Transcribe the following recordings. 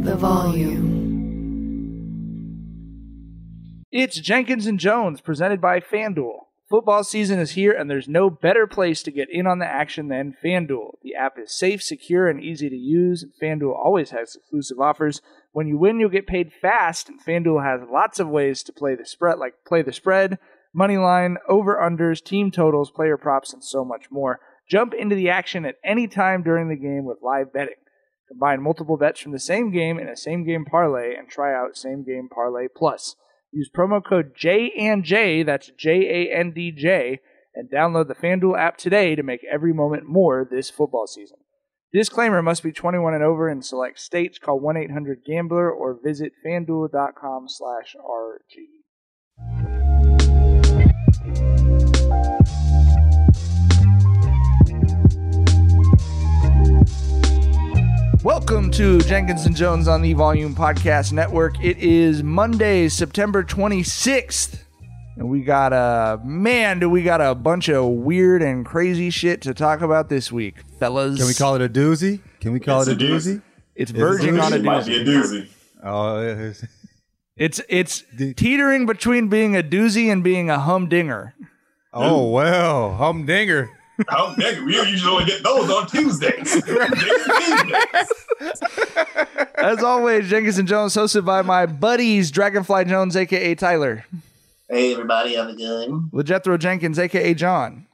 The volume. It's Jenkins and Jones, presented by FanDuel. Football season is here, and there's no better place to get in on the action than FanDuel. The app is safe, secure, and easy to use, and FanDuel always has exclusive offers. When you win, you'll get paid fast, and FanDuel has lots of ways to play the spread, like play the spread, money line, over-unders, team totals, player props, and so much more. Jump into the action at any time during the game with live betting. Combine multiple bets from the same game in a same-game parlay and try out Same Game Parlay Plus. Use promo code JANDJ, that's J-A-N-D-J, and download the FanDuel app today to make every moment more this football season. Disclaimer: must be 21 and over in select states. Call 1-800-GAMBLER or visit FanDuel.com/RG. Welcome to Jenkins and Jones on the Volume Podcast Network. It is Monday, September 26th, and we got a bunch of weird and crazy shit to talk about this week, fellas. Can we call it a doozy? It's a doozy? It's verging on a doozy. It might be a doozy. It's teetering between being a doozy and being a humdinger. Oh, well, humdinger. Oh, we usually only get those on Tuesdays. As always, Jenkins and Jones, hosted by my buddies, Dragonfly Jones, a.k.a. Tyler. Hey, everybody. Have a good one. LeJethro Jenkins, a.k.a. John.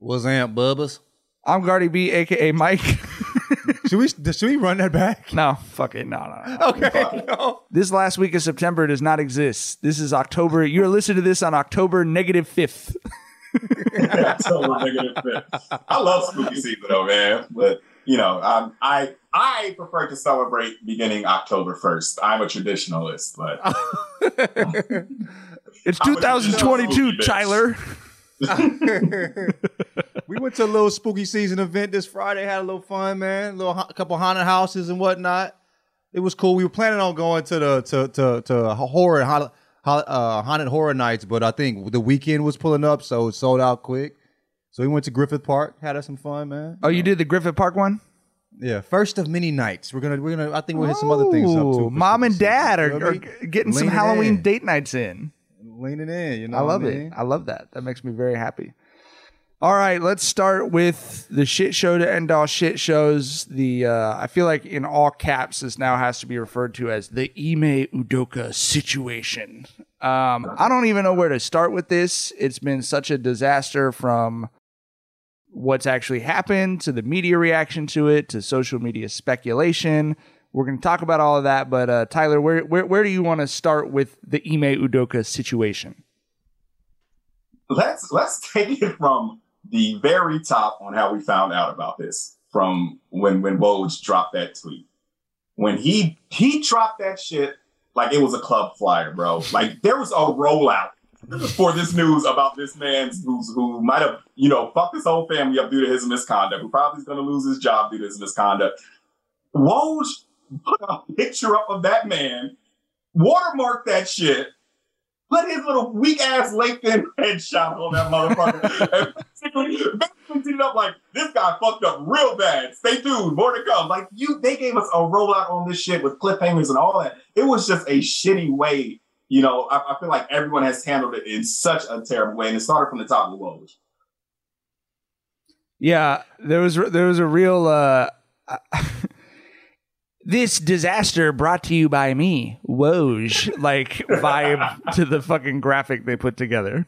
What's up, Bubba's? I'm Gardy B, a.k.a. Mike. Should we run that back? No. Fuck it. No. Okay. No. This last week of September does not exist. This is October. You're listening to this on October -5th. I love spooky season though, man. But you know, I prefer to celebrate beginning October 1st. I'm a traditionalist, but it's 2022, Tyler. We went to a little spooky season event this Friday. Had a little fun, man. A couple haunted houses and whatnot. It was cool. We were planning on going to the to horror and haunted horror nights, but I think the weekend was pulling up, so it sold out quick. So we went to Griffith Park, had us some fun, man. Oh, you did the Griffith Park one? Yeah, first of many nights. I think we'll hit some other things up too. Mom and dad are getting some Halloween date nights in. Leaning in, you know. I love it. I love that. That makes me very happy. All right, let's start with the shit show to end all shit shows. I feel like in all caps, this now has to be referred to as the Ime Udoka situation. I don't even know where to start with this. It's been such a disaster from what's actually happened, to the media reaction to it, to social media speculation. We're going to talk about all of that, but Tyler, where do you want to start with the Ime Udoka situation? Let's take it from the very top on how we found out about this, from when Woj dropped that tweet. When he dropped that shit like it was a club flyer, bro. Like there was a rollout for this news about this man who might have, you know, fucked his whole family up due to his misconduct, who probably is going to lose his job due to his misconduct. Woj put a picture up of that man, watermarked that shit, put his little weak-ass LinkedIn headshot on that motherfucker, and basically teed it up like, this guy fucked up real bad. Stay tuned, more to come. Like, they gave us a rollout on this shit with cliffhangers and all that. It was just a shitty way. You know, I feel like everyone has handled it in such a terrible way, and it started from the top of the world. Yeah, there was a real... This disaster brought to you by me, Woj, like vibe to the fucking graphic they put together.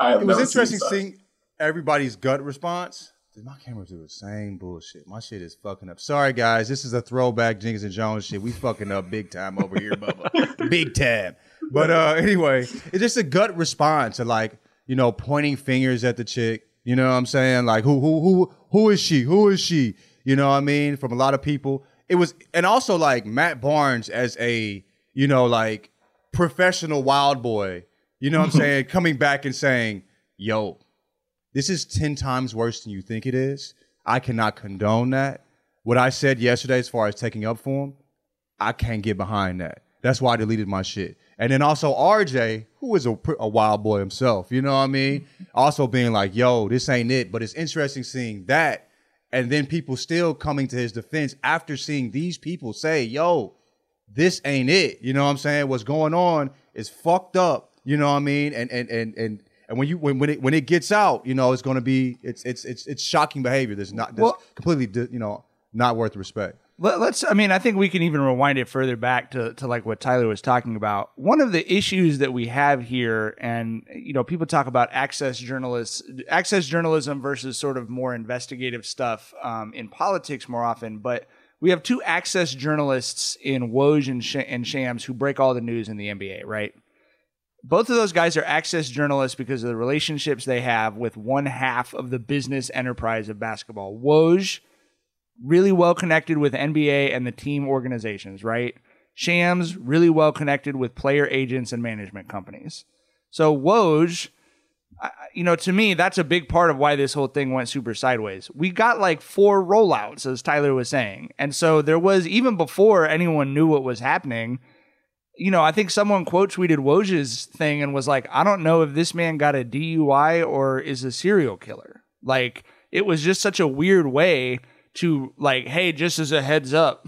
It was interesting seeing everybody's gut response. Did my camera do the same bullshit? My shit is fucking up. Sorry, guys. This is a throwback Jenkins and Jones shit. We fucking up big time over here, Bubba. Big time. But anyway, it's just a gut response to, like, you know, pointing fingers at the chick. You know what I'm saying? Like, who is she? Who is she? You know what I mean? From a lot of people. It was, and also like Matt Barnes as a, you know, like professional wild boy, you know what I'm saying? Coming back and saying, yo, this is 10 times worse than you think it is. I cannot condone that. What I said yesterday, as far as taking up for him, I can't get behind that. That's why I deleted my shit. And then also RJ, who is a wild boy himself, you know what I mean? Also being like, yo, this ain't it. But it's interesting seeing that. And then people still coming to his defense after seeing these people say, yo, this ain't it. You know what I'm saying? What's going on is fucked up. You know what I mean? And when it gets out, you know, it's going to be, it's shocking behavior. Completely, you know, not worth respect. I think we can even rewind it further back to like what Tyler was talking about. One of the issues that we have here, and, you know, people talk about access journalism versus sort of more investigative stuff in politics more often. But we have two access journalists in Woj and Shams who break all the news in the NBA, right? Both of those guys are access journalists because of the relationships they have with one half of the business enterprise of basketball. Woj, really well connected with NBA and the team organizations, right? Shams, really well connected with player agents and management companies. So Woj, you know, to me, that's a big part of why this whole thing went super sideways. We got like 4 rollouts, as Tyler was saying. And so there was, even before anyone knew what was happening, you know, I think someone quote tweeted Woj's thing and was like, I don't know if this man got a DUI or is a serial killer. Like, it was just such a weird way to, like, hey, just as a heads up,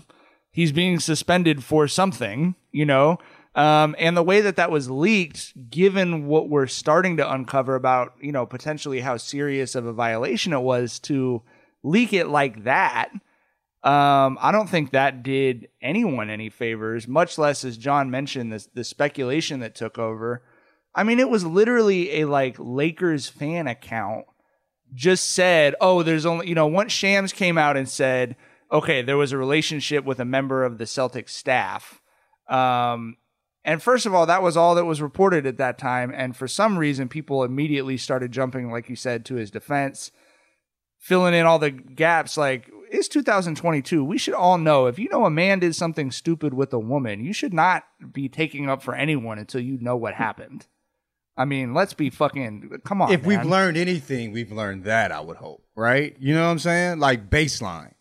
he's being suspended for something, you know? And the way that was leaked, given what we're starting to uncover about, you know, potentially how serious of a violation it was, to leak it like that, I don't think that did anyone any favors, much less, as John mentioned, the speculation that took over. I mean, it was literally a, like, Lakers fan account just said, oh, there's only, you know, once Shams came out and said, okay, there was a relationship with a member of the Celtics staff. And first of all, that was all that was reported at that time. And for some reason, people immediately started jumping, like you said, to his defense, filling in all the gaps. Like, it's 2022. We should all know, if you know a man did something stupid with a woman, you should not be taking up for anyone until you know what happened. I mean, let's be fucking, come on. If we've learned anything, we've learned that, I would hope, right? You know what I'm saying? Like, baseline.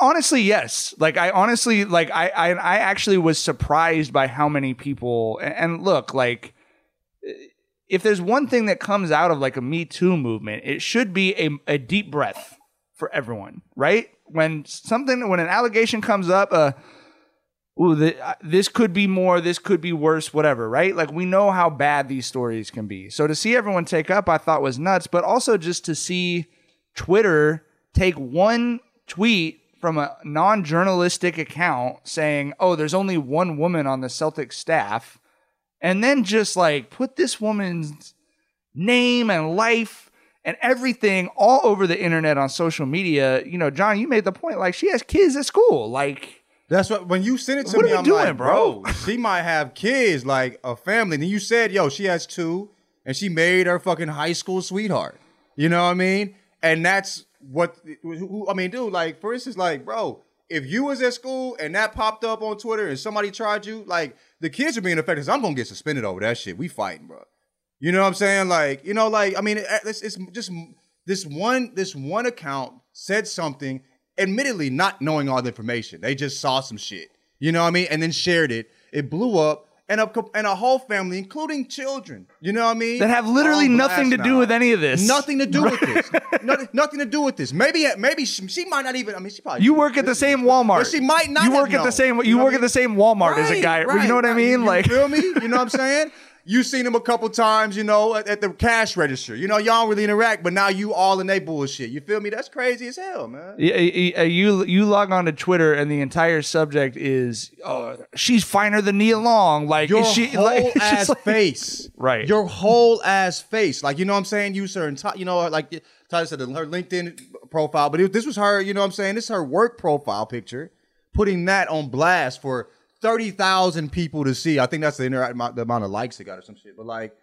Honestly, yes. Like, I actually was surprised by how many people, and look, like, if there's one thing that comes out of, like, a Me Too movement, it should be a deep breath for everyone, right? When an allegation comes up, ooh, this could be more, this could be worse, whatever, right? Like, we know how bad these stories can be. So to see everyone take up, I thought was nuts, but also just to see Twitter take one tweet from a non-journalistic account saying, oh, there's only one woman on the Celtics staff, and then just, like, put this woman's name and life and everything all over the internet on social media. You know, John, you made the point, like, she has kids at school. Like, that's what, when you sent it to me, I'm doing, like, bro, she might have kids, like a family. Then you said, yo, she has two and she made her fucking high school sweetheart. You know what I mean? And that's what, I mean, dude, like, for instance, like, bro, if you was at school and that popped up on Twitter and somebody tried you, like, the kids are being affected. I'm going to get suspended over that shit. We fighting, bro. You know what I'm saying? Like, you know, like, I mean, it's just this one account said something, admittedly not knowing all the information. They just saw some shit, you know what I mean? And then shared it. It blew up. And a whole family, including children, you know what I mean? That have literally nothing to do with any of this. Nothing to do with this. Nothing to do with this. Maybe she might not even. I mean, she probably. You work at the same Walmart. But she might not. You work at the same. You work at the same Walmart as a guy. You know what I mean? Like, you feel me? You know what I'm saying? You've seen him a couple times, you know, at the cash register. You know, y'all don't really interact, but now you all in that bullshit. You feel me? That's crazy as hell, man. Yeah, you log on to Twitter and the entire subject is, oh, she's finer than Nia Long. Like, your whole ass face. Right. Your whole ass face. Like, you know what I'm saying? Use her, you know, like Tyler said, her LinkedIn profile. But this was her, you know what I'm saying? This is her work profile picture. Putting that on blast for 30,000 people to see. I think that's the amount of likes they got or some shit. But like,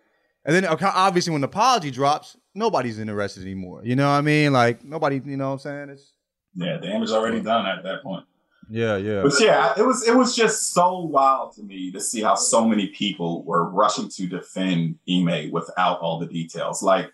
and then obviously when the apology drops, nobody's interested anymore. You know what I mean? Like, nobody, you know what I'm saying? It's, yeah, damage already done at that point. Yeah, yeah. But yeah, it was just so wild to me to see how so many people were rushing to defend Ime without all the details. Like,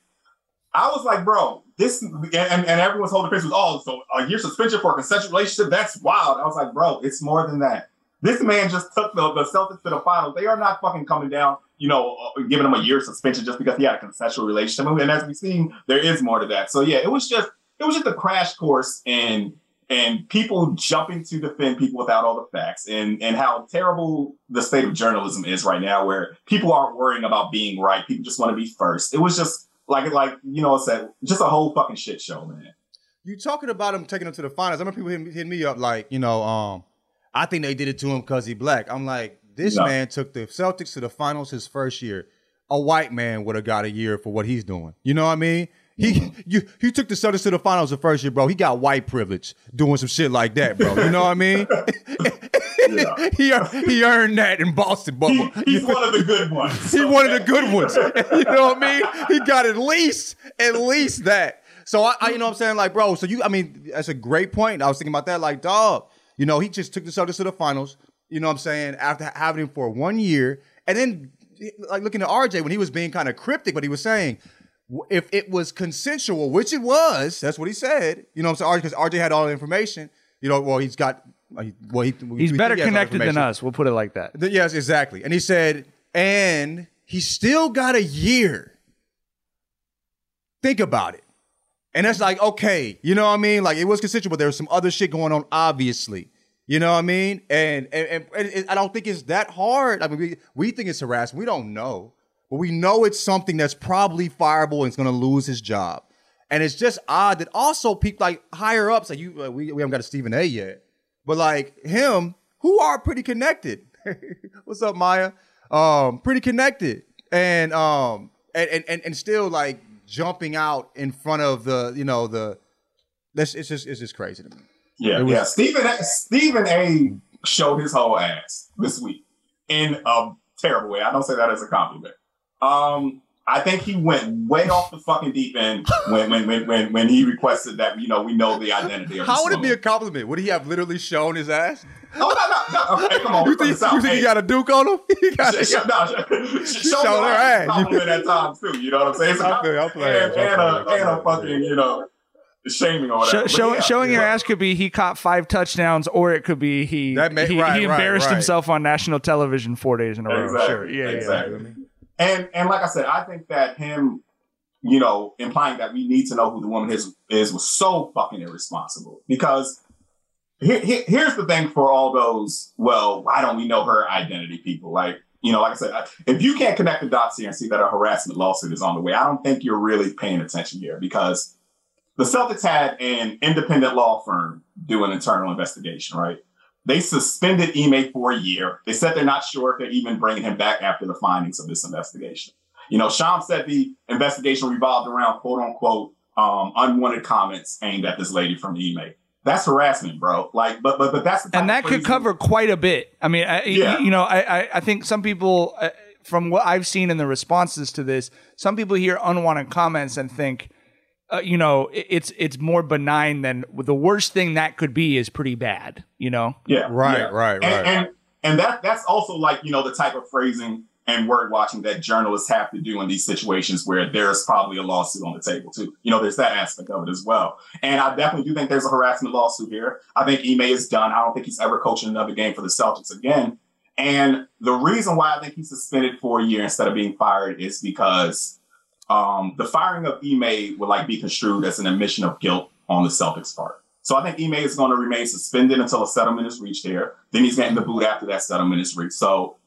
I was like, bro, this, and everyone's holding pictures. Oh, so a year suspension for a consensual relationship? That's wild. I was like, bro, it's more than that. This man just took the Celtics to the finals. They are not fucking coming down, you know, giving him a year suspension just because he had a consensual relationship. And as we've seen, there is more to that. So yeah, it was just a crash course and people jumping to defend people without all the facts, and how terrible the state of journalism is right now, where people aren't worrying about being right. People just want to be first. It was just like you know, it's just a whole fucking shit show, man. You talking about him taking him to the finals? I remember people hitting me up like, you know, I think they did it to him because he black. I'm like, this man took the Celtics to the finals his first year. A white man would have got a year for what he's doing. You know what I mean? He took the Celtics to the finals the first year, bro. He got white privilege doing some shit like that, bro. You know what I mean? Yeah. He earned that in Boston, but he's one of the good ones. He's one of the good ones. You know what I mean? He got at least that. So I you know what I'm saying? Like, bro, so you, I mean, that's a great point. I was thinking about that, like, dog. You know, he just took the Celtics to the finals, you know what I'm saying, after having him for 1 year. And then, like, looking at RJ when he was being kind of cryptic, but he was saying, if it was consensual, which it was, that's what he said, you know what I'm saying, because RJ had all the information, you know, well, he's got, well, he's better connected than us, we'll put it like that. Yes, exactly. And he said, and he still got a year. Think about it. And that's like, okay, you know what I mean? Like, it was consensual, but there was some other shit going on, obviously. You know what I mean? And I don't think it's that hard. I mean, we think it's harassment. We don't know. But we know it's something that's probably fireable and it's going to lose his job. And it's just odd that also people, like, higher ups, like you, we haven't got a Stephen A. yet. But, like, him, who are pretty connected. What's up, Maya? Pretty connected. And still, like, jumping out in front of the, you know, the, it's just crazy to me. Yeah, yeah. Stephen A. showed his whole ass this week in a terrible way. I don't say that as a compliment. I think he went way off the fucking deep end when he requested that, you know, we know the identity of How would it be a compliment? Would he have literally shown his ass? Oh, no. Okay, come on. You think he got a duke on him? He showed her ass. Compliment at times, too. You know what I'm saying? And a fucking, you know, shaming or whatever. Showing your ass could be he caught 5 touchdowns, or it could be he embarrassed himself on national television 4 days in a row. Exactly. Sure. Yeah, exactly. Yeah. And like I said, I think that him, you know, implying that we need to know who the woman is was so fucking irresponsible. Because here's the thing for all those, well, why don't we know her identity people? Like, you know, like I said, if you can't connect the dots here and see that a harassment lawsuit is on the way, I don't think you're really paying attention here, because the Celtics had an independent law firm do an internal investigation, right? They suspended Ime for a year. They said they're not sure if they're even bringing him back after the findings of this investigation. You know, Shams said the investigation revolved around, quote unquote, unwanted comments aimed at this lady from Ime. That's harassment, bro. Like, but that's the type and that of could cover quite a bit. I mean, I think some people, from what I've seen in the responses to this, some people hear unwanted comments and think, you know, it's more benign than the worst thing that could be is pretty bad. You know, and that's also like, you know, the type of phrasing and word watching that journalists have to do in these situations where there's probably a lawsuit on the table too. You know, there's that aspect of it as well. And I definitely do think there's a harassment lawsuit here. I think Ime is done. I don't think he's ever coaching another game for the Celtics again. And the reason why I think he's suspended for a year instead of being fired is because the firing of Ime would like be construed as an admission of guilt on the Celtics part. So I think Ime is going to remain suspended until a settlement is reached here. Then he's getting the boot after that settlement is reached. So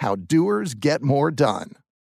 How doers get more done.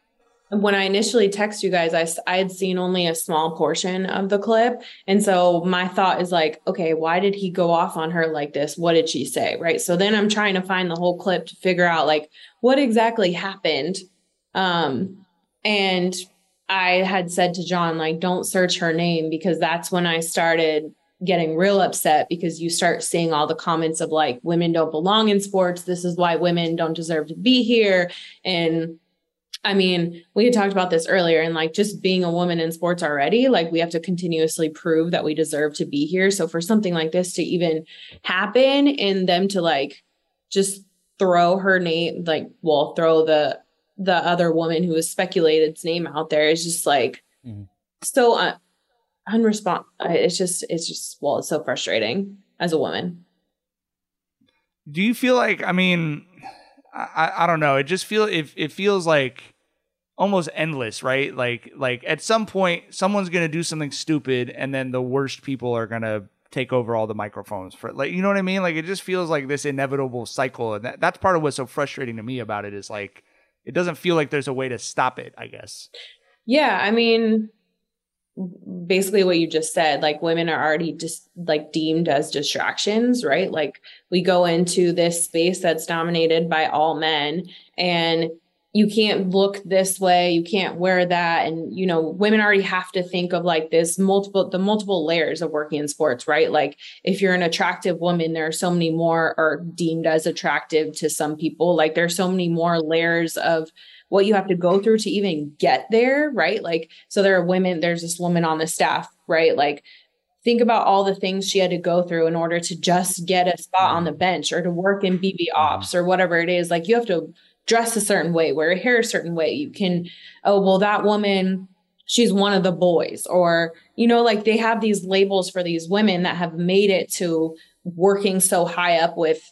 when I initially texted you guys, I had seen only a small portion of the clip. And so my thought is like, okay, why did he go off on her like this? What did she say? Right. So then I'm trying to find the whole clip to figure out like what exactly happened. And I had said to John, like, don't search her name, because that's when I started getting real upset, because you start seeing all the comments of like, women don't belong in sports. This is why women don't deserve to be here. And I mean, we had talked about this earlier, and like just being a woman in sports already, like we have to continuously prove that we deserve to be here. So for something like this to even happen and them to like just throw her name, like, well, throw the other woman who was speculated's name out there is just like so unresponsive. It's just it's so frustrating as a woman. Do you feel like, I mean, I don't know. It just feels like almost endless, right? Like at some point, someone's going to do something stupid, and then the worst people are going to take over all the microphones for, like, you know what I mean? Like, it just feels like this inevitable cycle, and that's part of what's so frustrating to me about it is like it doesn't feel like there's a way to stop it, I guess. Yeah, I mean, basically what you just said, like women are already just like deemed as distractions, right? Like we go into this space that's dominated by all men, and you can't look this way, you can't wear that. And, you know, women already have to think of like this multiple layers of working in sports, right? Like if you're an attractive woman, there are so many more, or deemed as attractive to some people. Like there's so many more layers of what you have to go through to even get there, right? Like, so there are women, there's this woman on the staff, right? Like, think about all the things she had to go through in order to just get a spot on the bench or to work in BB ops or whatever it is. Like you have to dress a certain way, wear your hair a certain way. You can, oh, well, that woman, she's one of the boys, or, you know, like they have these labels for these women that have made it to working so high up with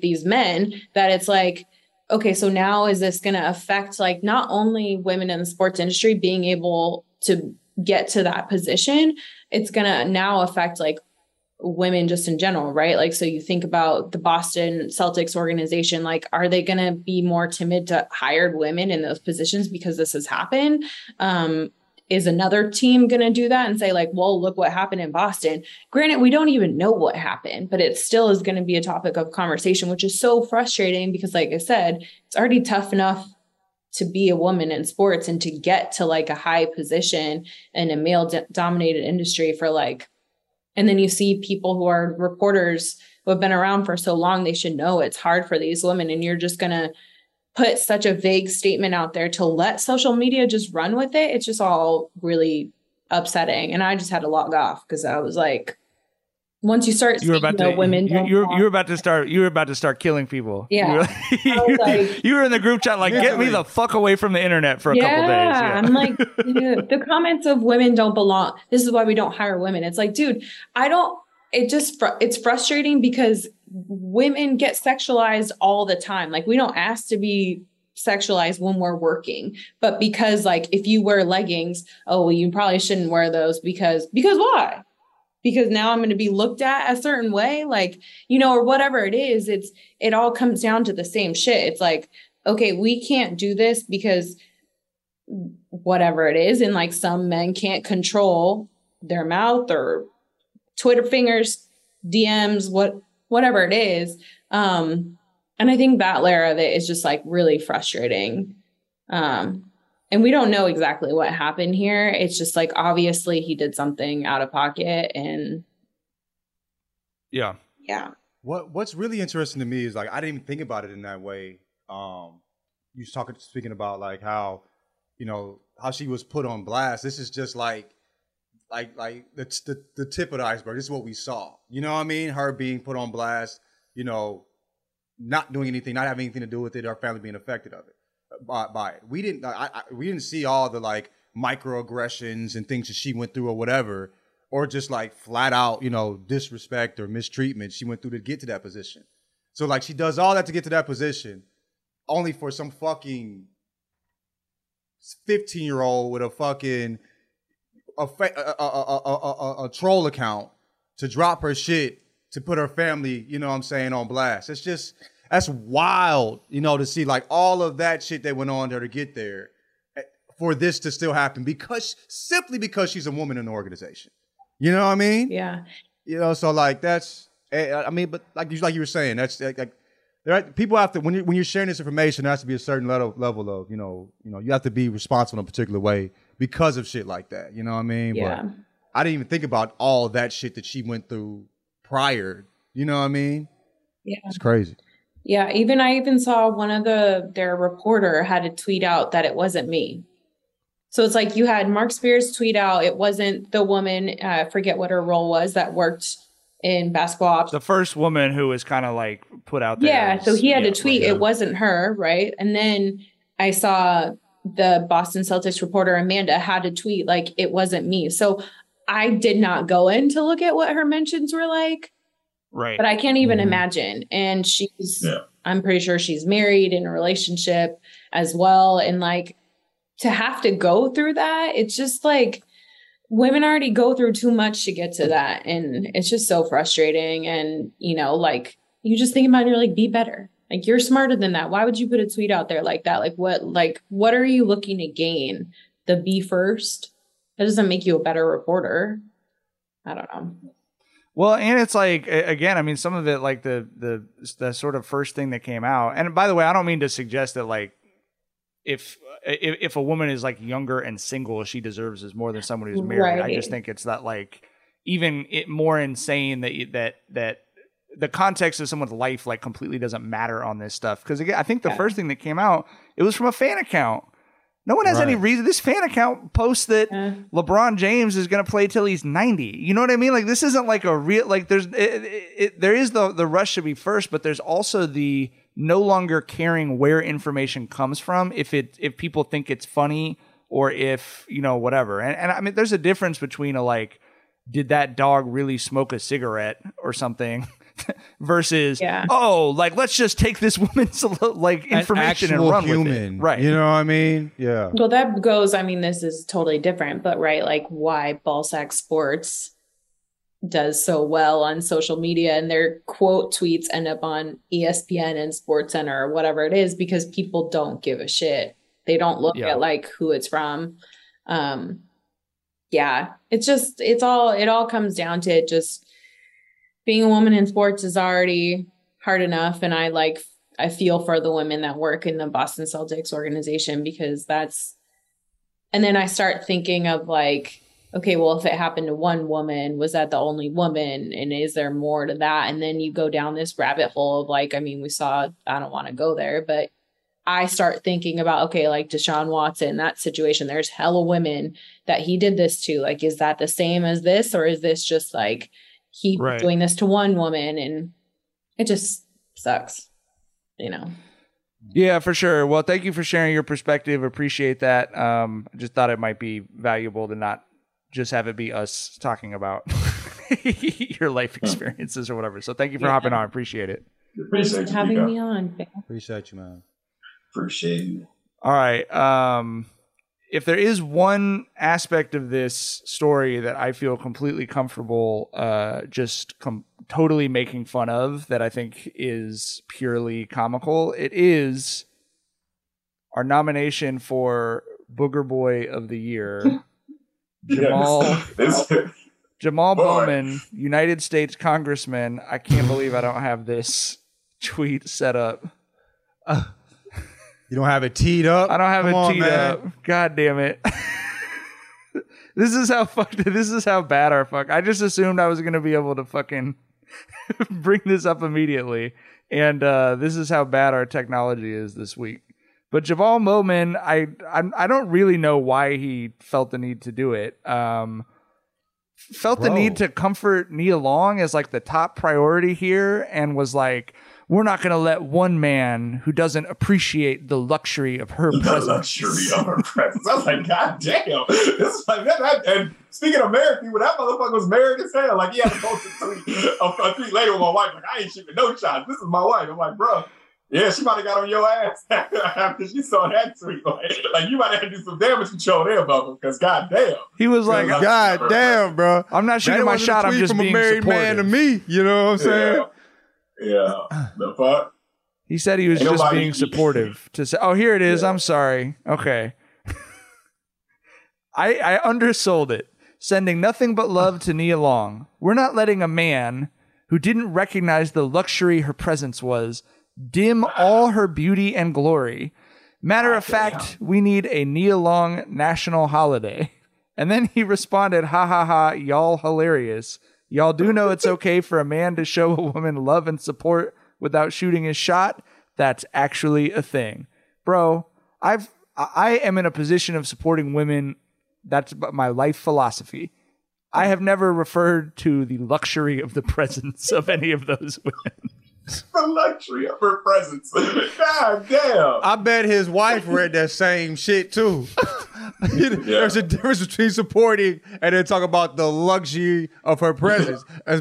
these men that it's like, okay, so now is this going to affect like not only women in the sports industry being able to get to that position, it's going to now affect like women just in general, right? Like, so you think about the Boston Celtics organization, like, are they going to be more timid to hired women in those positions because this has happened? is another team going to do that and say like, well, look what happened in Boston? Granted, we don't even know what happened, but it still is going to be a topic of conversation, which is so frustrating because like I said, it's already tough enough to be a woman in sports and to get to like a high position in a male dominated industry for like, and then you see people who are reporters who have been around for so long, they should know it's hard for these women. And you're just going to put such a vague statement out there to let social media just run with it. It's just all really upsetting. And I just had to log off because I was like, once you start seeing women, you were about to start killing people. Yeah, you were in the group chat like, get me the fuck away from the internet for a couple days. Yeah, I'm like, dude, the comments of women don't belong. This is why we don't hire women. It's like, dude, it's frustrating because women get sexualized all the time. Like we don't ask to be sexualized when we're working, but because like if you wear leggings, oh, well, you probably shouldn't wear those because why? Because now I'm going to be looked at a certain way, like, you know, or whatever it is, it all comes down to the same shit. It's like, okay, we can't do this because whatever it is. And like some men can't control their mouth or Twitter fingers, DMs, whatever it is. And I think that layer of it is just like really frustrating. And we don't know exactly what happened here. It's just like, obviously he did something out of pocket and. Yeah. Yeah. What's really interesting to me is like, I didn't even think about it in that way. You was speaking about like how, you know, how she was put on blast. This is just like the tip of the iceberg. This is what we saw, you know what I mean? Her being put on blast, you know, not doing anything, not having anything to do with it, her family being affected of it. By it. We didn't see all the like microaggressions and things that she went through or whatever, or just like flat out, you know, disrespect or mistreatment she went through to get to that position. So like she does all that to get to that position only for some fucking 15-year-old with a fucking a troll account to drop her shit to put her family, you know what I'm saying, on blast. It's just, that's wild, you know, to see like all of that shit that went on to her to get there for this to still happen simply because she's a woman in the organization. You know what I mean? Yeah. You know, so like that's, I mean, but like you were saying, that's like there are, people have to, when you're sharing this information, there has to be a certain level of, you know, you have to be responsible in a particular way because of shit like that. You know what I mean? Yeah. But I didn't even think about all that shit that she went through prior. You know what I mean? Yeah. It's crazy. Yeah, I even saw one of their reporter had a tweet out that it wasn't me. So it's like you had Mark Spears tweet out it wasn't the woman, I forget what her role was, that worked in basketball ops. The first woman who was kind of like put out there. Yeah, so he had a tweet, it wasn't her, right? And then I saw the Boston Celtics reporter Amanda had a tweet like it wasn't me. So I did not go in to look at what her mentions were like. Right. But I can't even imagine. And I'm pretty sure she's married in a relationship as well. And like to have to go through that, it's just like women already go through too much to get to that. And it's just so frustrating. And, you know, like you just think about it and you're like, be better. Like you're smarter than that. Why would you put a tweet out there like that? Like what are you looking to gain? The be first? That doesn't make you a better reporter. I don't know. Well, and it's like, again, I mean, some of it, like the sort of first thing that came out. And by the way, I don't mean to suggest that like if a woman is like younger and single, she deserves is more than someone who's married. Right. I just think it's that like even it more insane that the context of someone's life like completely doesn't matter on this stuff. Because again, I think the first thing that came out, it was from a fan account. No one has any reason. This fan account posts that LeBron James is going to play till he's 90. You know what I mean? Like this isn't like a real, like there's, there is the rush to be first, but there's also the no longer caring where information comes from. If people think it's funny or if, you know, whatever. And I mean, there's a difference between a, like, did that dog really smoke a cigarette or something? Versus, oh, like let's just take this woman's like information and run with it, right? You know what I mean? Yeah. Well, that goes. I mean, this is totally different, but right, like why Ballsack Sports does so well on social media and their quote tweets end up on ESPN and SportsCenter or whatever it is because people don't give a shit. They don't look at like who it's from. yeah, it's just, it all comes down to it. Just being a woman in sports is already hard enough. And I feel for the women that work in the Boston Celtics organization, because that's, and then I start thinking of like, okay, well, if it happened to one woman, was that the only woman? And is there more to that? And then you go down this rabbit hole of like, I mean, we saw, I don't want to go there, but I start thinking about, okay, like Deshaun Watson, that situation, there's hella women that he did this to. Like, is that the same as this? Or is this just like he doing this to one woman? And it just sucks, you know? Yeah, for sure. Well, thank you for sharing your perspective. Appreciate that. I just thought it might be valuable to not just have it be us talking about your life experiences or whatever. So thank you for hopping on. Appreciate it. Thanks for having me on. Appreciate you, man. Appreciate you. All right. If there is one aspect of this story that I feel completely comfortable totally making fun of, that I think is purely comical, it is our nomination for Booger Boy of the Year. Jamaal Bowman, United States Congressman. I can't believe I don't have this tweet set up. You don't have it teed up? I don't have it teed up. God damn it. This is how bad our fuck. I just assumed I was going to be able to fucking bring this up immediately. And this is how bad our technology is this week. But Jamaal Bowman, I don't really know why he felt the need to do it. The need to comfort Nia Long as like the top priority here, and was like, we're not going to let one man who doesn't appreciate the luxury of her presence. The luxury of her presence. I was like, God damn. This is like that. And speaking of married people, that motherfucker was married as hell. Like, he had to post a tweet later with my wife. Like, I ain't shooting no shots. This is my wife. I'm like, bro. Yeah, she might have got on your ass after she saw that tweet. Like you might have to do some damage control there, Bubba, because goddamn. He was like, God damn, bro. I'm not shooting my shot. I'm just being supportive. From a married man to me, you know what I'm saying? Yeah. The fuck? He said he was just being supportive. To say, oh, here it is. Yeah. I'm sorry. Okay. I undersold it. Sending nothing but love to Nia Long. We're not letting a man who didn't recognize the luxury her presence was dim all her beauty and glory. Matter of fact, we need a Nia Long national holiday. And then he responded, ha ha ha, y'all hilarious. Y'all do know it's okay for a man to show a woman love and support without shooting his shot? That's actually a thing. Bro, I am in a position of supporting women. That's my life philosophy. I have never referred to the luxury of the presence of any of those women. The luxury of her presence. God damn. I bet his wife read that same shit too. There's a difference between supporting and then talking about the luxury of her presence. As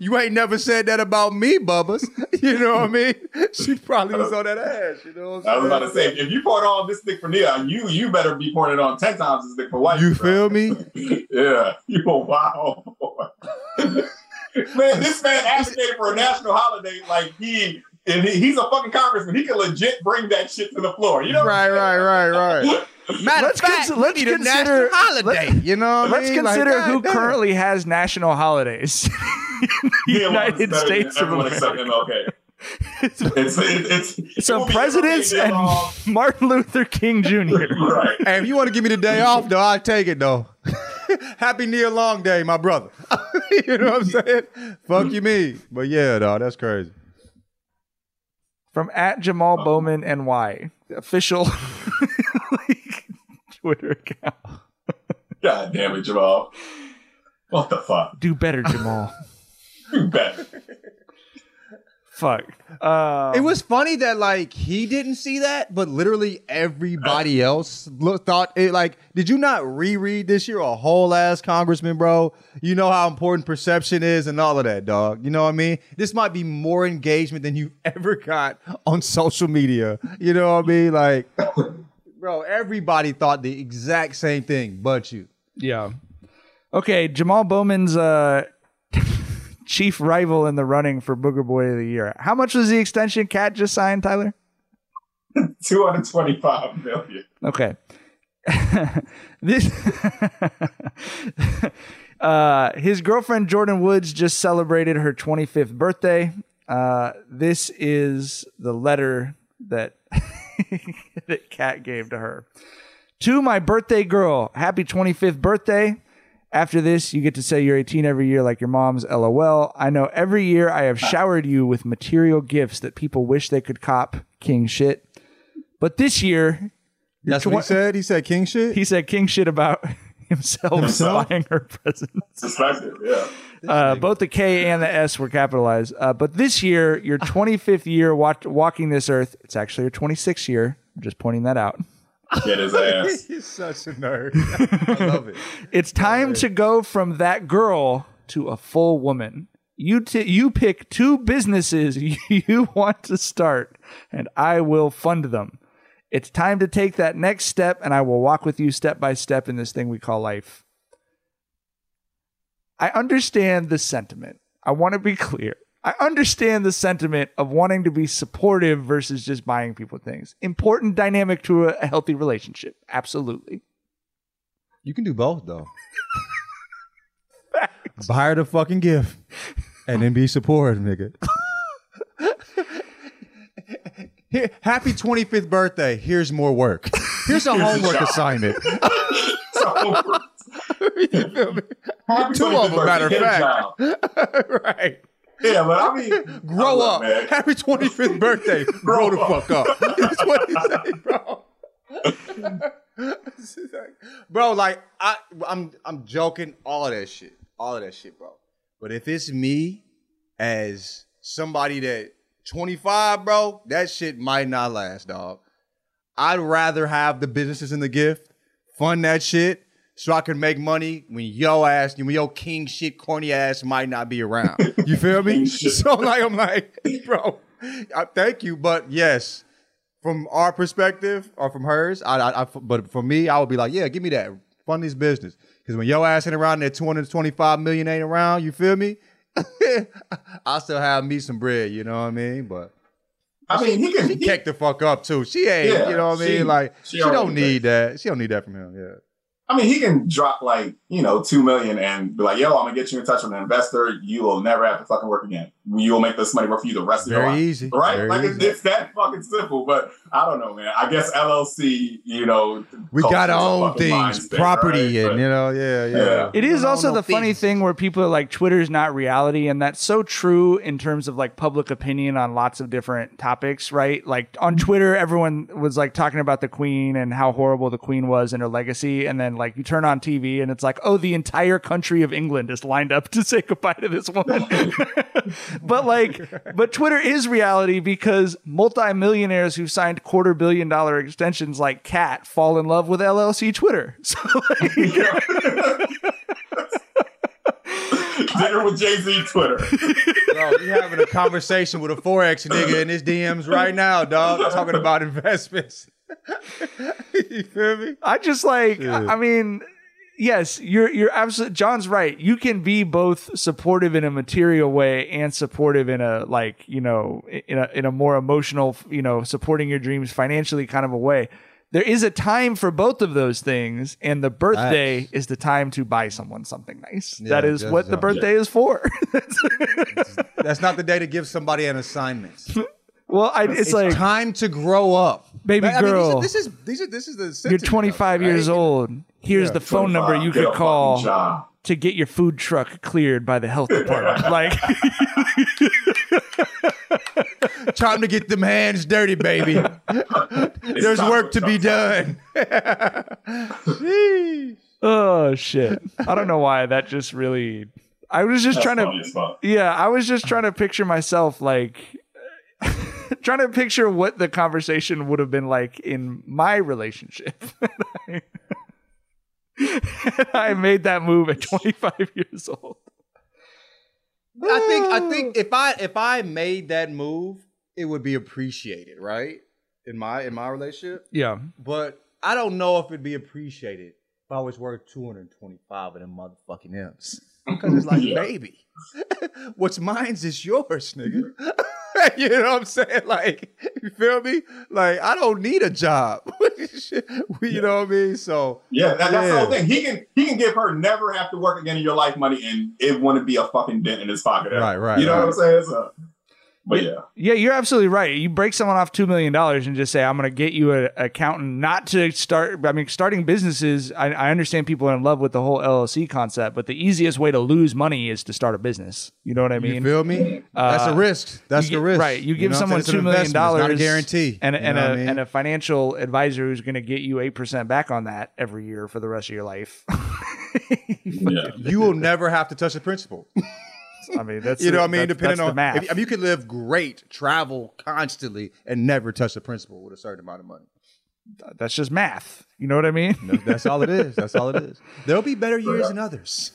you ain't never said that about me, Bubba's. You know what I mean? She probably was on that ass. You know what I'm saying? I was about to say, if you poured all this dick for Nia, you better be pouring it on 10 times as dick for wife. You feel me? Yeah. You a wild boy. Man, this man advocated for a national holiday like he's a fucking congressman. He can legit bring that shit to the floor. You know? Right. Let's consider national holiday. You know? Let's consider who currently has national holidays. United States of America. Okay. It's so presidents and Martin Luther King Jr. Right. Hey, if you want to give me the day off, though, I'll take it though. Happy Nia Long Day, my brother. You know what I'm saying? Fuck you, me. But yeah, dog, that's crazy. From @JamaalBowman NY, official Twitter account. God damn it, Jamaal! What the fuck? Do better, Jamaal. Do better. Fuck. It was funny that like he didn't see that, but literally everybody else thought it. Like, did you not reread this year a whole ass congressman, bro? You know how important perception is and all of that, dog. You know what I mean? This might be more engagement than you ever got on social media. You know what I mean? Like, bro, everybody thought the exact same thing, but you. Yeah. Okay, Jamaal Bowman's chief rival in the running for Booger Boy of the Year. How much was the extension KAT just signed, Tyler? $225 million. Okay. This his girlfriend Jordan Woods just celebrated her 25th birthday. This is the letter that that Kat gave to her. To my birthday girl, happy 25th birthday. After this, you get to say you're 18 every year like your mom's, LOL. I know every year I have showered you with material gifts that people wish they could cop, king shit. But this year... That's what he said? He said king shit? He said king shit about himself buying her presents. Suspected, yeah. Both the K and the S were capitalized. But this year, your 25th year walking this earth, it's actually your 26th year. I'm just pointing that out. Get his ass. He's such a nerd. I love it. It's time to go from that girl to a full woman. You pick two businesses you want to start, and I will fund them. It's time to take that next step, and I will walk with you step by step in this thing we call life. I understand the sentiment. I want to be clear. I understand the sentiment of wanting to be supportive versus just buying people things. Important dynamic to a healthy relationship. Absolutely. You can do both, though. Buy her the fucking gift and then be supportive, nigga. Here, happy 25th birthday. Here's more work. Here's a homework assignment. You feel me? Two of them, matter of fact. Right. Yeah, but I mean... Grow up. Man. Happy 25th birthday. Grow the fuck up. That's what he said, bro. Bro, like, I'm joking. All of that shit. All of that shit, bro. But if it's me as somebody that 25, bro, that shit might not last, dog. I'd rather have the businesses in the gift, fund that shit, so I can make money when your king shit corny ass might not be around. You feel me? So like, I'm like, bro, I thank you, but yes, from our perspective or from hers, but for me, I would be like, yeah, give me that, fund this business, because when your ass ain't around, that $225 million ain't around. You feel me? I still have me some bread. You know what I mean? But I mean, he kicked the fuck up too. She ain't. Yeah, you know what I mean? Like she don't need that. She don't need that from him. Yeah. I mean, he can drop like, you know, $2 million and be like, yo, I'm going to get you in touch with an investor. You will never have to fucking work again. You will make this money work for you the rest of your life. Very easy. Right? Very like, easy. It's that fucking simple. But I don't know, man. I guess LLC, you know. We got our own things, property, right? And, you know, yeah. It is also the funny thing where people are like, Twitter's not reality. And that's so true in terms of like public opinion on lots of different topics, right? Like on Twitter, everyone was like talking about the Queen and how horrible the Queen was and her legacy. And then like you turn on TV and it's like, oh, the entire country of England is lined up to say goodbye to this woman. but Twitter is reality because multimillionaires who signed $250 million extensions like KAT fall in love with LLC Twitter. So like, dinner with Jay-Z Twitter. Bro, we having a conversation with a Forex nigga in his DMs right now, dog, talking about investments. You feel me? I just like, yeah. I mean, yes, you're absolutely, John's right. You can be both supportive in a material way and supportive in a, like, you know, in a more emotional, you know, supporting your dreams financially kind of a way. There is a time for both of those things, and the birthday is the time to buy someone something nice. Yeah, that is what the birthday is for. That's not the day to give somebody an assignment. Well, it's like time to grow up, baby girl. I mean, this is the. You're 25 years old. Here's the phone number you could call to get your food truck cleared by the health department. Like, time to get them hands dirty, baby. There's work to be done. Oh shit! I don't know why that just really. I was just trying to picture myself like. Trying to picture what the conversation would have been like in my relationship. I made that move at 25 years old. I think if I made that move, it would be appreciated, right? In my relationship. Yeah. But I don't know if it'd be appreciated if I was worth 225 of them motherfucking M's. Because it's like, baby, what's mine's is yours, nigga. You know what I'm saying? Like, you feel me? Like, I don't need a job. You know what I mean? So yeah, that's the whole thing. He can give her never have to work again in your life money, and it wouldn't be a fucking dent in his pocket. Right. You know what I'm saying? So, but yeah, you're absolutely right. You break someone off $2 million and just say, I'm going to get you an accountant not to start. I mean, starting businesses, I understand people are in love with the whole LLC concept, but the easiest way to lose money is to start a business. You know what I mean? You feel me? That's a risk. That's the risk. Right. You give someone $2 million. It's not a guarantee. And a financial advisor who's going to get you 8% back on that every year for the rest of your life. You will never have to touch the principal. I mean, that's, you know what I mean? Depending on the math. If you could live great, travel constantly, and never touch the principal with a certain amount of money. That's just math. You know what I mean? No, that's all it is. That's all it is. There'll be better years than others.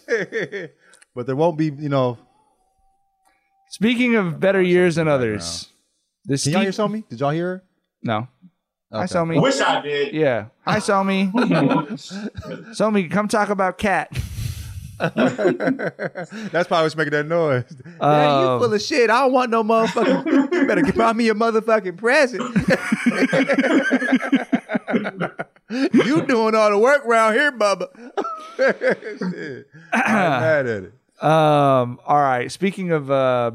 But there won't be, you know. Speaking of better years than others. Did y'all hear Somi? Did y'all hear her? No. Okay. Hi, Somi. I wish I did. Yeah. Hi, Somi. Somi, come talk about KAT. That's probably what's making that noise. Yeah, you full of shit. I don't want no motherfucking. You better buy me a motherfucking present. You doing all the work around here, Bubba. Shit. I'm mad at it. All right. Speaking of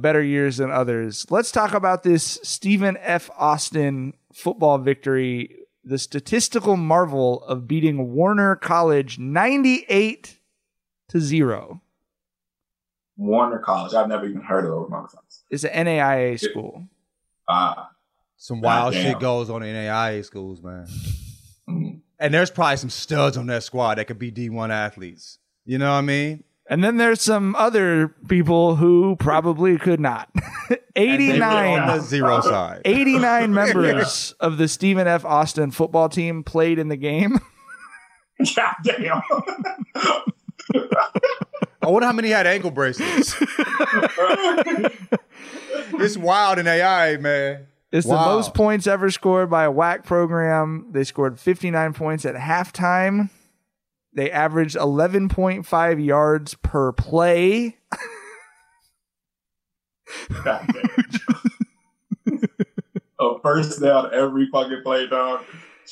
better years than others, let's talk about this Stephen F. Austin football victory. The statistical marvel of beating Warner College 98-0. Warner College. I've never even heard of those motherfuckers. It's an NAIA school. Some wild shit goes on in NAIA schools, man. Mm. And there's probably some studs on that squad that could be D1 athletes. You know what I mean? And then there's some other people who probably could not. 89 on the zero side. 89 members of the Stephen F. Austin football team played in the game. God damn. I wonder how many had ankle bracelets. It's wild in AI, man. It's the most points ever scored by a WAC program. They scored 59 points at halftime. They averaged 11.5 yards per play. A first down every fucking play, dog.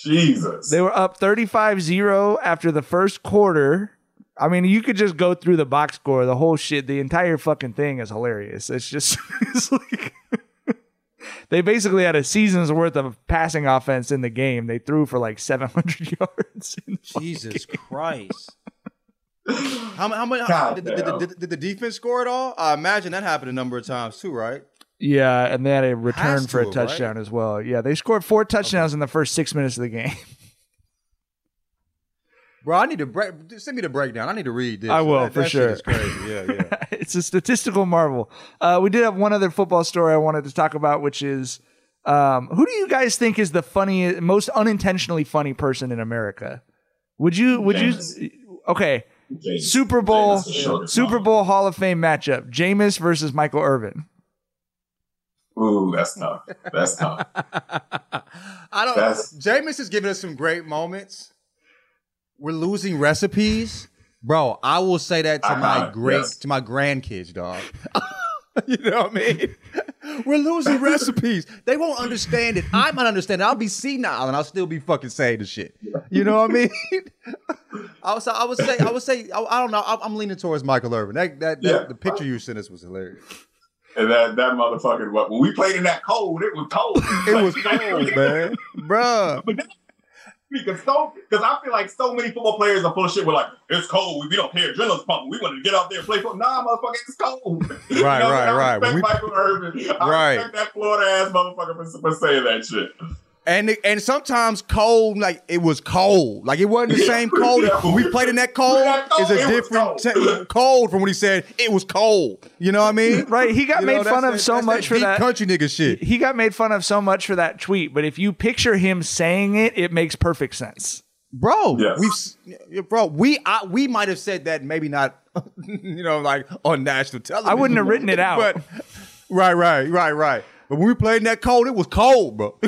Jesus. They were up 35-0 after the first quarter. I mean, you could just go through the box score, the whole shit. The entire fucking thing is hilarious. It's just, it's like, they basically had a season's worth of passing offense in the game. They threw for like 700 yards. Jesus Christ. Did the defense score at all? I imagine that happened a number of times too, right? Yeah, and they had a return for a touchdown as well. Yeah, they scored 4 touchdowns in the first 6 minutes of the game. Bro, I need to send me the breakdown. I need to read this. I will, for sure. It's crazy. Yeah. It's a statistical marvel. We did have one other football story I wanted to talk about, which is who do you guys think is the funniest, most unintentionally funny person in America? Jameis. Super Bowl Hall of Fame matchup: Jameis versus Michael Irvin. Ooh, that's tough. That's tough. Jameis has given us some great moments. We're losing recipes, bro. I will say that to to my grandkids, dog. You know what I mean? We're losing recipes. They won't understand it. I might understand it. I'll be senile and I'll still be fucking saying the shit. You know what I mean? I don't know. I'm leaning towards Michael Irvin. The picture you sent us was hilarious. And that motherfucker. When we played in that cold, it was cold. It was cold, man, bro. Because I feel like so many football players are full of shit. We're like, it's cold. We don't care. Adrenaline's pumping. We wanted to get out there and play football. Nah, motherfucker, it's cold. Right, you know, right. I respect Michael Irvin. I respect that Florida ass motherfucker for saying that shit. And sometimes cold, like it was cold. Like it wasn't the same cold. When we played in that cold, it's a different cold from what he said. It was cold. You know what I mean? Right. He got made fun of so much for that country nigga shit. He got made fun of so much for that tweet. But if you picture him saying it, it makes perfect sense. Bro, yes. We might have said that, maybe not, you know, like on national television. I wouldn't have written it out. But, right. But when we played in that cold, it was cold, bro.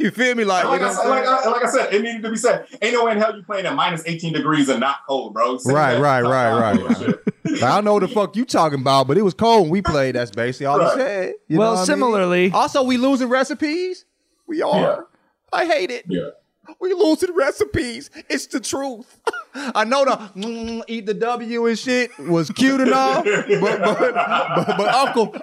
You feel me? Like I said, it needed to be said. Ain't no way in hell you playing at minus 18 degrees and not cold, bro. Right. Like, I don't know what the fuck you talking about, but it was cold when we played. That's basically all I said. You know what I mean? Also, we losing recipes. We are. I hate it. Yeah. We losing recipes. It's the truth. I know the eat the W and shit was cute and all, but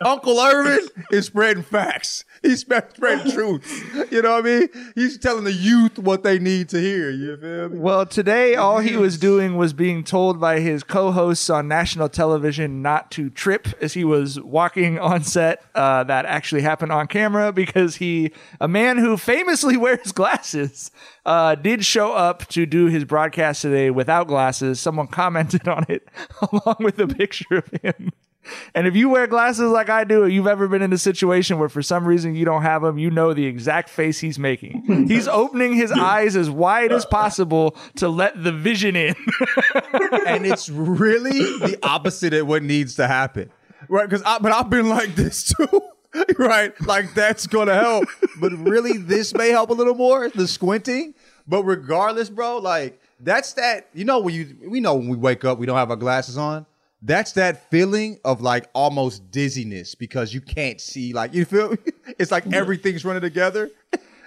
Uncle Irvin is spreading facts. He's spreading truth. You know what I mean? He's telling the youth what they need to hear. You feel me? Well, today all he was doing was being told by his co-hosts on national television not to trip as he was walking on set. That actually happened on camera because a man who famously wears glasses, did show up to do his broadcast today without glasses. Someone commented on it along with a picture of him. And if you wear glasses like I do, if you've ever been in a situation where for some reason you don't have them, you know the exact face he's making. He's opening his eyes as wide as possible to let the vision in. And it's really the opposite of what needs to happen. Right? But I've been like this too. Right? Like that's going to help. But really, this may help a little more, the squinting. But regardless, bro, like that's that, you know, we know when we wake up, we don't have our glasses on. That's that feeling of like almost dizziness because you can't see, like, you feel me? It's like everything's running together.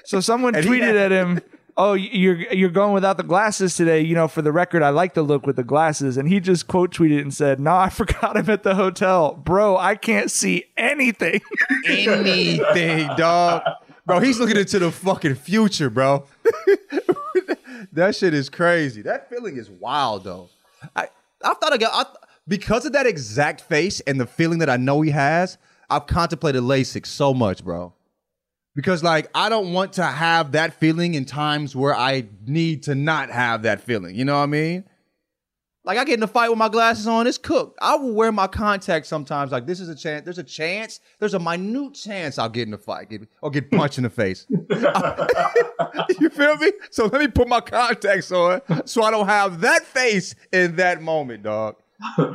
So someone tweeted at him, "Oh, you're going without the glasses today. You know, for the record, I like the look with the glasses." And he just quote tweeted and said, "No, I forgot him at the hotel. Bro, I can't see anything." Anything, dog. Bro, he's looking into the fucking future, bro. That shit is crazy. That feeling is wild, though. Because of that exact face and the feeling that I know he has, I've contemplated LASIK so much, bro. Because, like, I don't want to have that feeling in times where I need to not have that feeling. You know what I mean? Like, I get in a fight with my glasses on, it's cooked. I will wear my contacts sometimes. Like, this is a chance. There's a chance. There's a minute chance I'll get in a fight or get punched in the face. You feel me? So let me put my contacts on so I don't have that face in that moment, dog. You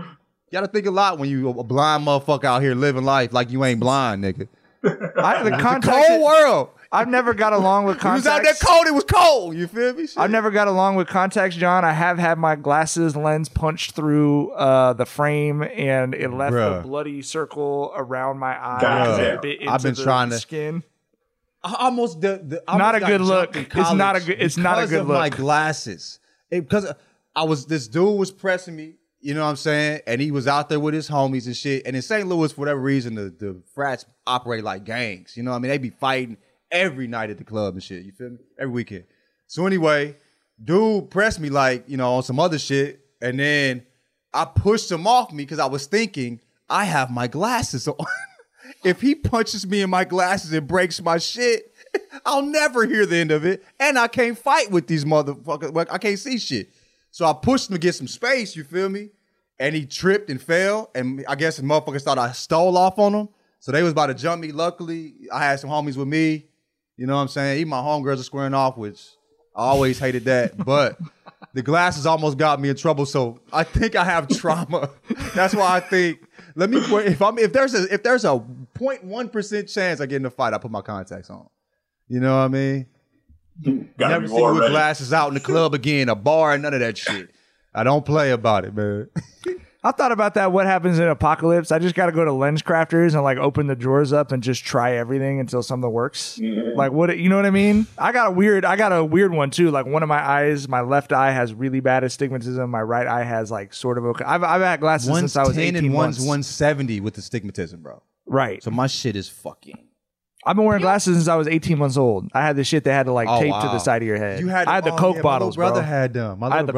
gotta think a lot when you a blind motherfucker out here living life like you ain't blind, nigga. Cold world. I've never got along with contacts. It was out there cold. It was cold. You feel me? Shit. I've never got along with contacts, John. I have had my glasses lens punched through the frame, and it left a bloody circle around my eye. I've been trying to skin. Not a good look. It's not a good look. My glasses. Because this dude was pressing me. You know what I'm saying? And he was out there with his homies and shit. And in St. Louis, for whatever reason, the frats operate like gangs. You know what I mean? They be fighting every night at the club and shit. You feel me? Every weekend. So anyway, dude pressed me like, you know, on some other shit. And then I pushed him off me because I was thinking, I have my glasses on. If he punches me in my glasses and breaks my shit, I'll never hear the end of it. And I can't fight with these motherfuckers. Like, I can't see shit. So I pushed him to get some space, you feel me? And he tripped and fell. And I guess the motherfuckers thought I stole off on him. So they was about to jump me. Luckily, I had some homies with me. You know what I'm saying? Even my homegirls are squaring off, which I always hated that. But the glasses almost got me in trouble. So I think I have trauma. That's why I think, if there's a 0.1% chance I get in a fight, I put my contacts on. You know what I mean? Never see you with glasses out in the club again, a bar, none of that shit. I don't play about it, man. I thought about that. What happens in apocalypse? I just got to go to lens crafters and like open the drawers up and just try everything until something works. Mm-hmm. Like what? You know what I mean? I got a weird one too. Like one of my eyes, my left eye has really bad astigmatism. My right eye has like sort of okay. I've had glasses since I was 18 and months. One's 170 with astigmatism, bro. Right. So my shit is fucking. I've been wearing glasses since I was 18 months old. I had the shit that had to like tape to the side of your head. I had the Coke bottles, bro. My brother had them. I had the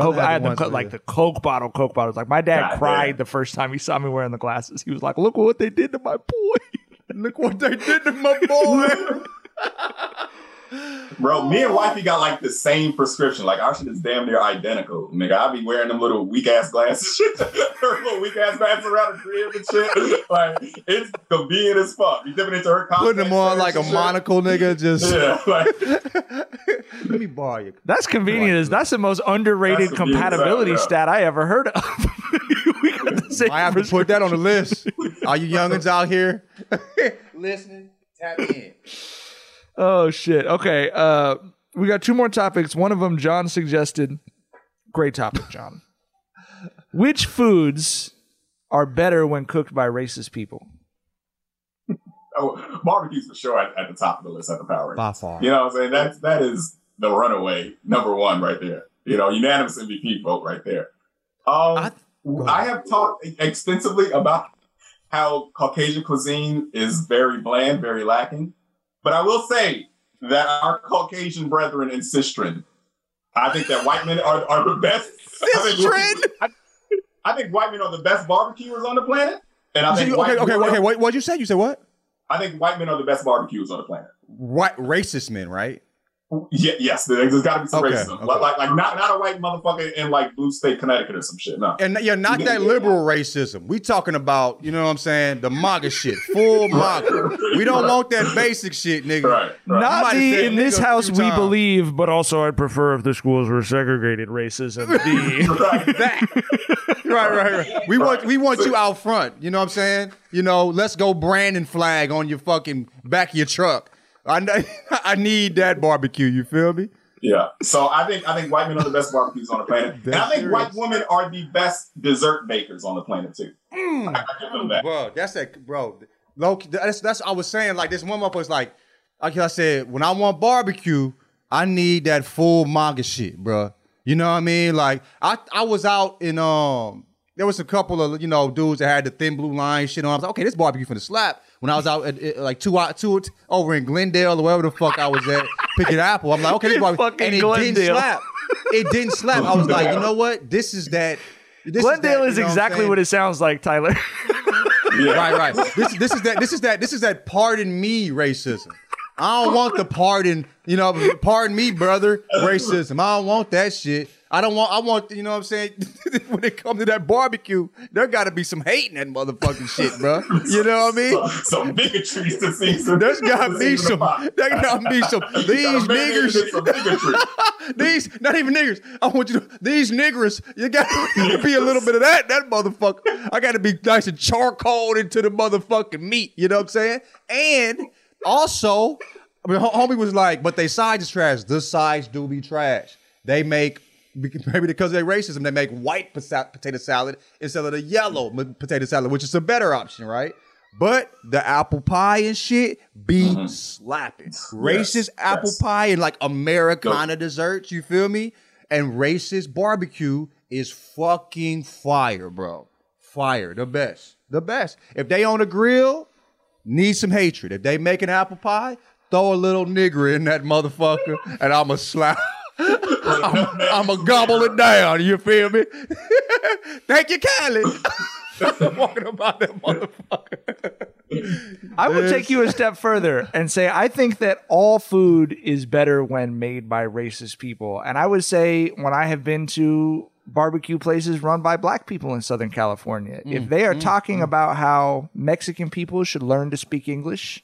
Coke bottles. Like my dad cried the first time he saw me wearing the glasses. He was like, "Look what they did to my boy! Look what they did to my boy!" Bro, me and wifey got like the same prescription. Like our shit is damn near identical. Nigga, I be wearing them little weak ass glasses, her little weak ass glasses around the crib and shit. Like it's convenient as fuck. You dipping into her contacts, putting them on like a monocle, nigga. Just let me borrow you. That's convenient. That's the most underrated compatibility stat I ever heard of. We got the same. I have to put that on the list. All you youngins out here listening, tap in. Oh, shit. Okay. We got two more topics. One of them John suggested. Great topic, John. Which foods are better when cooked by racist people? Oh, barbecue's for sure at the top of the list at the power. By far. You know what I'm saying? That is the runaway number one right there. You know, unanimous MVP vote right there. I have talked extensively about how Caucasian cuisine is very bland, very lacking. But I will say that our Caucasian brethren and sistren, I think that white men are the best. Sistren? I think white men are the best barbecuers on the planet. And I think what'd you say? You said what? I think white men are the best barbecuers on the planet. White racist men, right? Yeah, yes, there's got to be some racism. Okay. Like not a white motherfucker in like blue state Connecticut or some shit. No, and yeah, not that liberal racism. We talking about, you know what I'm saying? The MAGA shit, full MAGA. We don't want that basic shit, nigga. Right. Not the in this house we believe, but also I'd prefer if the schools were segregated racism. Right. We want you out front. You know what I'm saying? You know, let's go Brandon flag on your fucking back of your truck. I need that barbecue. You feel me? Yeah. So I think white men are the best barbecues on the planet, and I think white women are the best dessert bakers on the planet too. I know that. Bro, that's I was saying. Like this one motherfucker was like I said, when I want barbecue, I need that full MAGA shit, bro. You know what I mean? Like I was out in there was a couple of dudes that had the Thin Blue Line shit on. I was like, okay, this barbecue finna slap. When I was out at like two over in Glendale or wherever the fuck I was at picking apple, I'm like, okay, this barbecue, and it didn't slap. It didn't slap. I was like, you know what? This is that. Glendale is exactly what it sounds like, Tyler. Yeah. Right. This is that. Pardon me, racism. I don't want the pardon. Pardon me, brother, racism. I don't want that shit. I want, you know what I'm saying? When it comes to that barbecue, there got to be some hate in that motherfucking shit, bro. You know what I mean? Some bigotry to see. There's got to be some. There got to be some. These niggers. These, not even niggers. I want you to, these niggers, you got to be a little bit of that, that motherfucker. I got to be nice and charcoaled into the motherfucking meat. You know what I'm saying? And also, I mean, homie was like, but they sides is trash. The sides do be trash. They make, maybe because of their racism, they make white potato salad instead of the yellow potato salad, which is a better option, right? But the apple pie and shit be slapping. Racist apple pie and like Americana desserts, you feel me? And racist barbecue is fucking fire, bro. Fire, the best. The best. If they on a grill, need some hatred. If they make an apple pie, throw a little nigger in that motherfucker and I'ma slap. I'm a gobble it down. You feel me? Thank you, Kylie. I'm walking about that motherfucker. I will take you a step further and say I think that all food is better when made by racist people. And I would say when I have been to barbecue places run by black people in Southern California, if they are talking about how Mexican people should learn to speak English.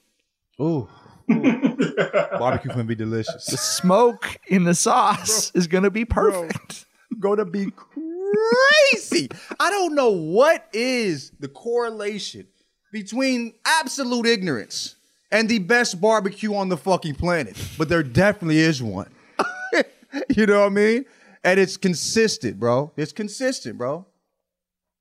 Ooh. Barbecue gonna be delicious. The smoke in the sauce is gonna be perfect. Gonna be crazy. I don't know what is the correlation between absolute ignorance and the best barbecue on the fucking planet, but there definitely is one. You know what I mean? And it's consistent, bro. It's consistent, bro.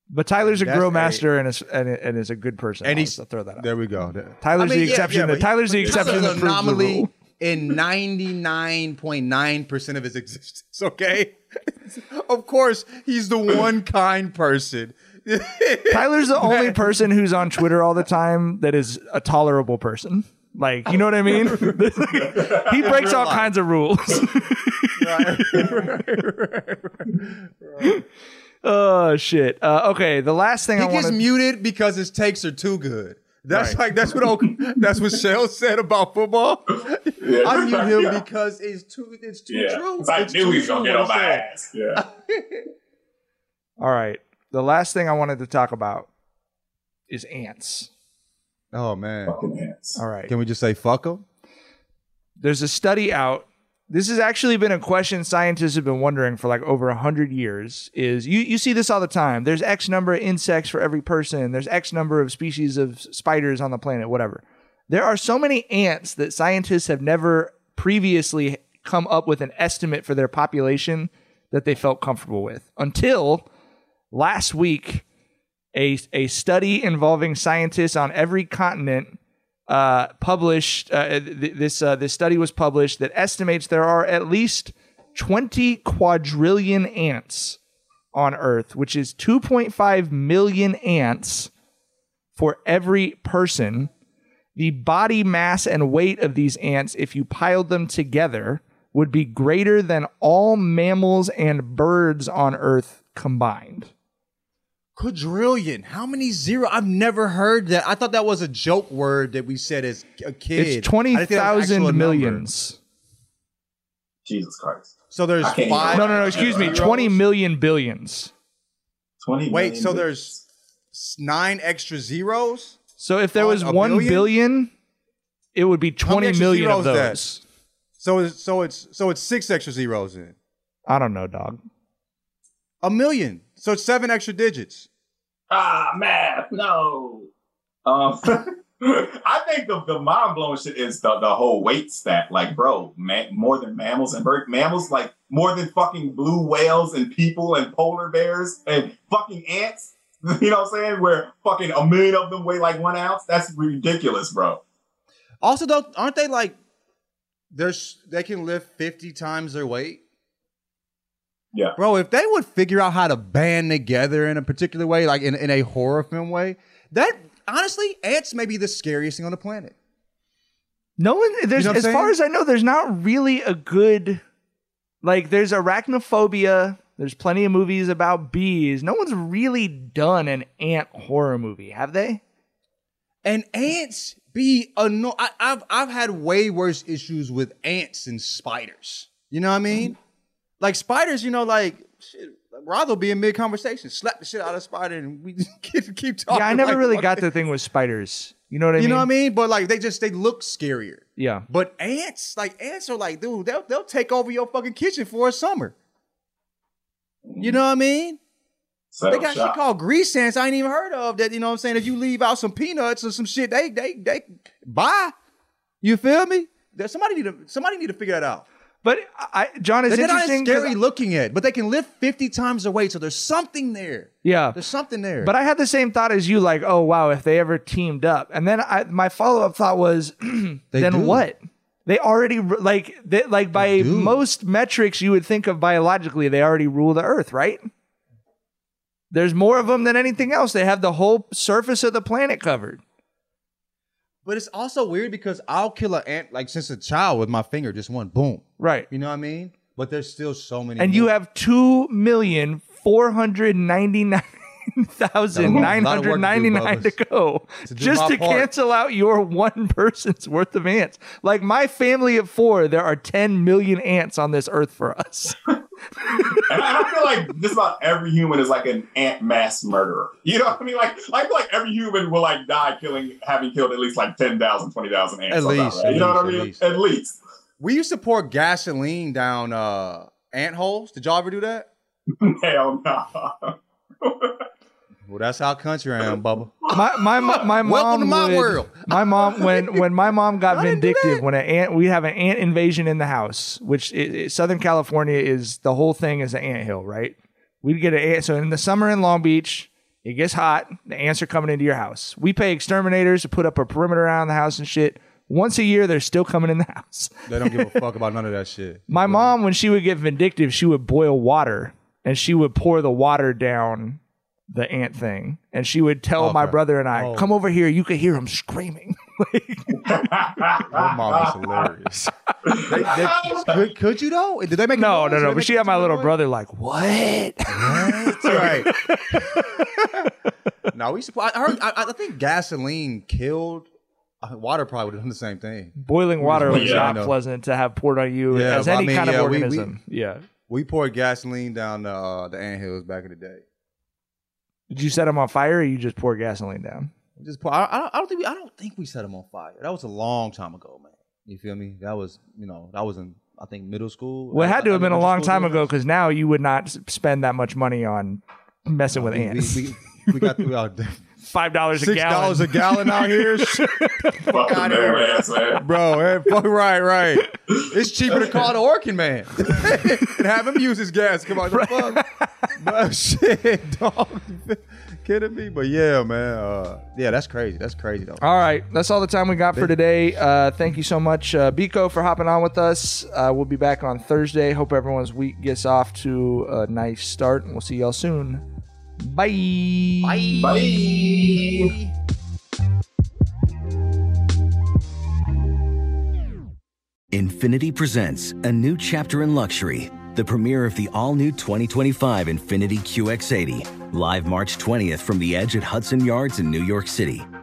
But Tyler's a grill master and is a good person. And he's, throw that out. There we go. Tyler's the exception. Tyler's the exception. An anomaly in 99.9% of his existence. Okay, of course he's the one kind person. Tyler's the only person who's on Twitter all the time that is a tolerable person. Like, you know what I mean? He breaks all kinds of rules. Right. Oh shit! Okay, the last thing he gets muted because his takes are too good. That's right. That's what Shell said about football. Yeah. I mute him because it's too true. I knew he was gonna get on my ass. Yeah. All right, the last thing I wanted to talk about is ants. Oh man, fucking ants! All right, can we just say fuck them? There's a study out. This has actually been a question scientists have been wondering for like over 100 years. Is you see this all the time. There's X number of insects for every person. There's X number of species of spiders on the planet, whatever. There are so many ants that scientists have never previously come up with an estimate for their population that they felt comfortable with. Until last week, a study involving scientists on every continent published, this study was published that estimates there are at least 20 quadrillion ants on Earth, which is 2.5 million ants for every person. The body mass and weight of these ants, if you piled them together, would be greater than all mammals and birds on Earth combined. Quadrillion. How many zero? I've never heard that. I thought that was a joke word that we said as a kid. It's 20,000 millions. Number. Jesus Christ. So there's five. No, excuse me. 20 million billions. 20 Wait, million so billions. There's 9 extra zeros? So if there was 1 billion, it would be 20 million of those. So it's 6 extra zeros in. I don't know, dog. 1 million. So it's 7 extra digits. Ah, math. No. I think the mind-blowing shit is the whole weight stat. Like, bro, more than mammals and birds. Mammals, like, more than fucking blue whales and people and polar bears and fucking ants. You know what I'm saying? Where fucking 1 million of them weigh like 1 ounce. That's ridiculous, bro. Also, though, aren't they like, they can lift 50 times their weight? Yeah. Bro, if they would figure out how to band together in a particular way, like in a horror film way, that... Honestly, ants may be the scariest thing on the planet. No one, as far as I know, there's not really a good, like, there's arachnophobia. There's plenty of movies about bees. No one's really done an ant horror movie, have they? And ants be annoying. I've had way worse issues with ants than spiders. You know what I mean? Like spiders, you know, like shit. Rather be in mid conversation, slap the shit out of a spider, and we keep talking. Yeah, I never really got the thing with spiders. You know what I mean? You know what I mean? But like, they look scarier. Yeah. But ants are like, dude, they'll take over your fucking kitchen for a summer. You know what I mean? So they got shit called grease ants I ain't even heard of. That, you know what I'm saying? If you leave out some peanuts or some shit, they buy. You feel me? Somebody need to figure that out. But John, is interesting. They're not scary looking at, but they can lift 50 times their weight, so there's something there. Yeah, there's something there. But I had the same thought as you, like, oh wow, if they ever teamed up. And then my follow up thought was, what? They already by most metrics you would think of biologically, they already rule the Earth, right? There's more of them than anything else. They have the whole surface of the planet covered. But it's also weird because I'll kill an ant like since a child with my finger, just one boom. Right. You know what I mean? But there's still so many. And more. You have 2,499,999 to go just to cancel out your one person's worth of ants. Like my family of 4, there are 10 million ants on this earth for us. And I feel like just about every human is like an ant mass murderer. You know what I mean? Like I feel like every human will like die having killed at least like 10,000, 20,000 ants. At least. Right? You know what I mean? At least. We used to pour gasoline down ant holes. Did y'all ever do that? Hell no. Well, that's how country I am, Bubba. My mom. Welcome to my world. My mom, when my mom got vindictive, we have an ant invasion in the house, which Southern California is, the whole thing is an anthill, right? We'd get an ant. So in the summer in Long Beach, it gets hot. The ants are coming into your house. We pay exterminators to put up a perimeter around the house and shit. Once a year, they're still coming in the house. They don't give a fuck about none of that shit. My mom, when she would get vindictive, she would boil water and she would pour the water down the ant thing, and she would tell my brother and I, come over here, you could hear him screaming. My mom was hilarious. Could you though? Did they make no? But she had my little brother like, what? That's right. No, we supply. I think gasoline killed. Water probably would have done the same thing. Boiling water was not pleasant to have poured on you as any kind of organism. We poured gasoline down the anthills back in the day. Did you set them on fire, or you just pour gasoline down? I don't think we set them on fire. That was a long time ago, man. You feel me? That was, in I think middle school. Well, it had to have been a long time ago, because now you would not spend that much money on messing with ants. We got through our $5 a gallon. $6 a gallon out here. Fuck out here, ass, man. Bro, fuck right. It's cheaper to call the Orkin man and have him use his gas. Come on, the fuck. Bro, shit, dog. kidding me? But yeah, man. Yeah, that's crazy. That's crazy, though. All right. That's all the time we got for today. Thank you so much, Biko, for hopping on with us. We'll be back on Thursday. Hope everyone's week gets off to a nice start, and we'll see y'all soon. Bye. Bye. Bye. Infiniti presents a new chapter in luxury. The premiere of the all-new 2025 Infiniti QX80. Live March 20th from the Edge at Hudson Yards in New York City.